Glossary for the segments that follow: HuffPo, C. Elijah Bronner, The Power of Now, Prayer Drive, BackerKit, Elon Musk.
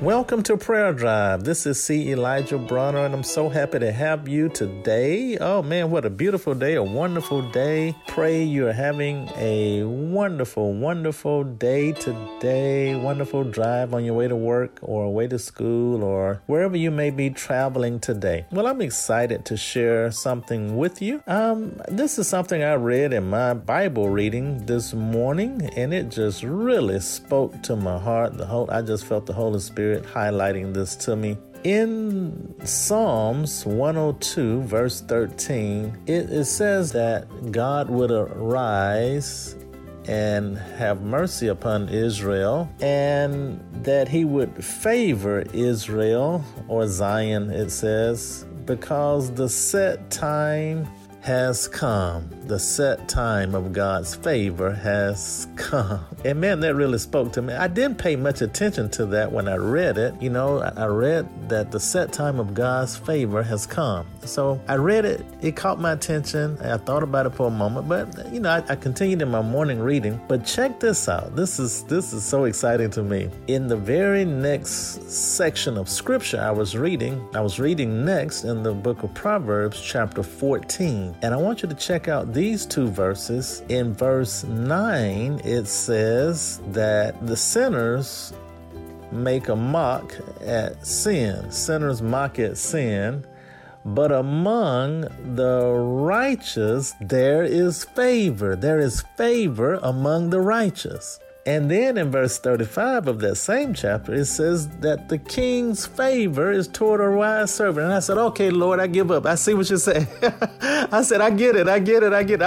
Welcome to Prayer Drive. This is C. Elijah Bronner, and I'm so happy to have you today. Oh man, what a beautiful day, a wonderful day. Pray you're having a wonderful, wonderful day today. Wonderful drive on your way to work or away to school or wherever you may be traveling today. Well, I'm excited to share something with you. This is something I read in my Bible reading this morning, and it just really spoke to my heart. I just felt the Holy Spirit highlighting this to me. In Psalms 102, verse 13, it says that God would arise and have mercy upon Israel, and that he would favor Israel, or Zion, it says, because the set time has come. The set time of God's favor has come. And man, that really spoke to me. I didn't pay much attention to that when I read it. You know, I read that the set time of God's favor has come. So I read it. It caught my attention. I thought about it for a moment, but you know, I continued in my morning reading. But check this out. This is so exciting to me. In the very next section of scripture I was reading next in the book of Proverbs chapter 14. And I want you to check out these two verses. In verse 9, it says that the sinners make a mock at sin. Sinners mock at sin. But among the righteous, there is favor. There is favor among the righteous. And then in verse 35 of that same chapter, it says that the king's favor is toward a wise servant. And I said, okay, Lord, I give up. I see what you're saying. I said, I get it. I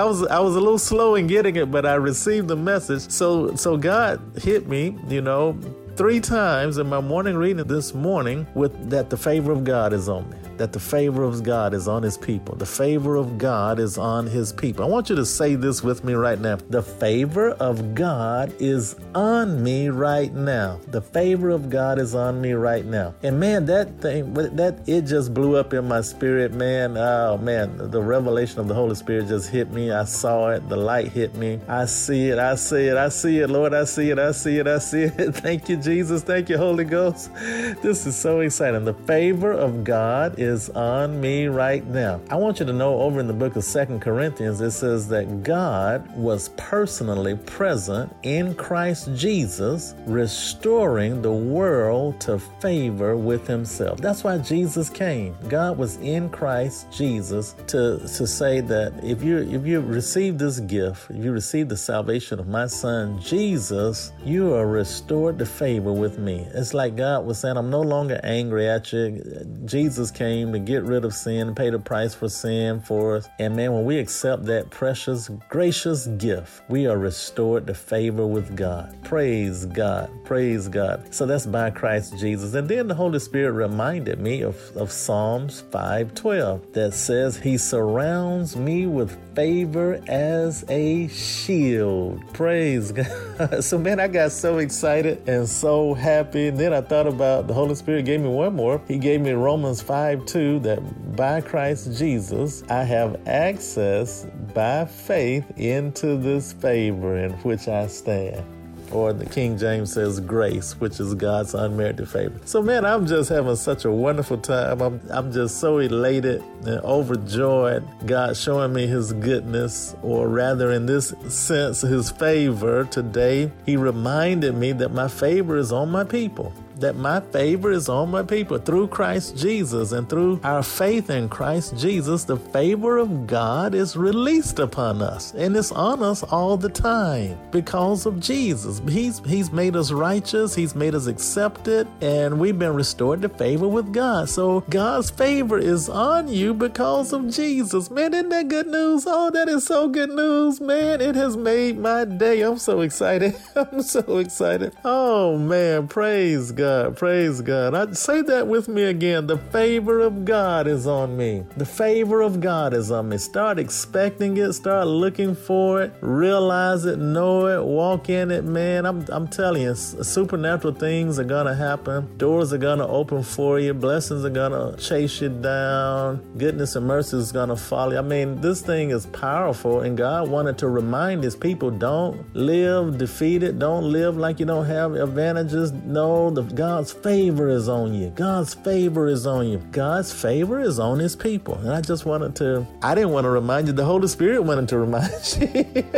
was a little slow in getting it, but I received the message. So God hit me, you know, 3 times in my morning reading this morning with that the favor of God is on me. That the favor of God is on his people. The favor of God is on his people. I want you to say this with me right now. The favor of God is on me right now. The favor of God is on me right now. And man, it just blew up in my spirit, man. Oh man, the revelation of the Holy Spirit just hit me. I saw it. The light hit me. I see it, Lord. I see it. Thank you, Jesus. Thank you, Holy Ghost. This is so exciting. The favor of God is on me right now. I want you to know over in the book of 2 Corinthians, it says that God was personally present in Christ Jesus, restoring the world to favor with himself. That's why Jesus came. God was in Christ Jesus to say that if you receive this gift, if you receive the salvation of my son, Jesus, you are restored to favor with me. It's like God was saying, I'm no longer angry at you. Jesus came to get rid of sin, pay the price for sin for us. And man, when we accept that precious, gracious gift, we are restored to favor with God. Praise God. Praise God. So that's by Christ Jesus. And then the Holy Spirit reminded me of Psalms 5:12 that says, he surrounds me with favor as a shield. Praise God. So man, I got so excited and so happy. And then I thought about the Holy Spirit gave me one more. He gave me Romans 5:2 that by Christ Jesus, I have access by faith into this favor in which I stand. Or the King James says grace, which is God's unmerited favor. So man, I'm just having such a wonderful time. I'm just so elated and overjoyed. God showing me his goodness, or rather in this sense, his favor today. He reminded me that my favor is on my people. That my favor is on my people through Christ Jesus, and through our faith in Christ Jesus, the favor of God is released upon us, and it's on us all the time because of Jesus. He's made us righteous. He's made us accepted, and we've been restored to favor with God. So God's favor is on you because of Jesus. Man, isn't that good news? Oh, that is so good news, man. It has made my day. I'm so excited. Oh man, praise God. God. Praise God. Say that with me again. The favor of God is on me. The favor of God is on me. Start expecting it. Start looking for it. Realize it. Know it. Walk in it, man. I'm telling you, supernatural things are going to happen. Doors are going to open for you. Blessings are going to chase you down. Goodness and mercy is going to follow you. I mean, this thing is powerful, and God wanted to remind his people, don't live defeated. Don't live like you don't have advantages. No, God's favor is on you. God's favor is on you. God's favor is on his people. And I didn't want to remind you. The Holy Spirit wanted to remind you.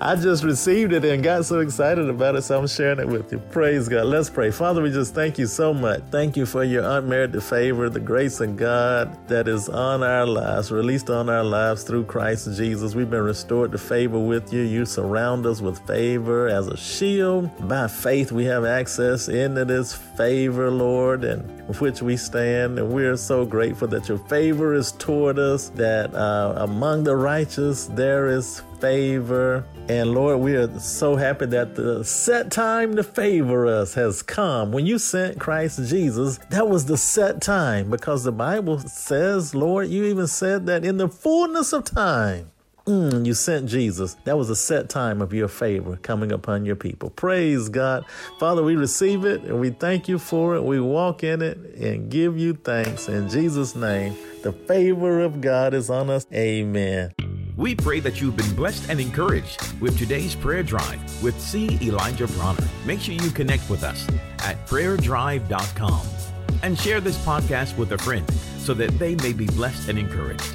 I just received it and got so excited about it, so I'm sharing it with you. Praise God. Let's pray. Father, we just thank you so much. Thank you for your unmerited favor, the grace of God that is on our lives, released on our lives through Christ Jesus. We've been restored to favor with you. You surround us with favor as a shield. By faith, we have access into this favor, Lord, and which we stand. And we are so grateful that your favor is toward us, that among the righteous, there is favor. And Lord, we are so happy that the set time to favor us has come. When you sent Christ Jesus, that was the set time, because the Bible says, Lord, you even said that in the fullness of time, you sent Jesus. That was a set time of your favor coming upon your people. Praise God. Father, we receive it and we thank you for it. We walk in it and give you thanks. In Jesus' name, the favor of God is on us. Amen. We pray that you've been blessed and encouraged with today's Prayer Drive with C. Elijah Bronner. Make sure you connect with us at prayerdrive.com and share this podcast with a friend so that they may be blessed and encouraged.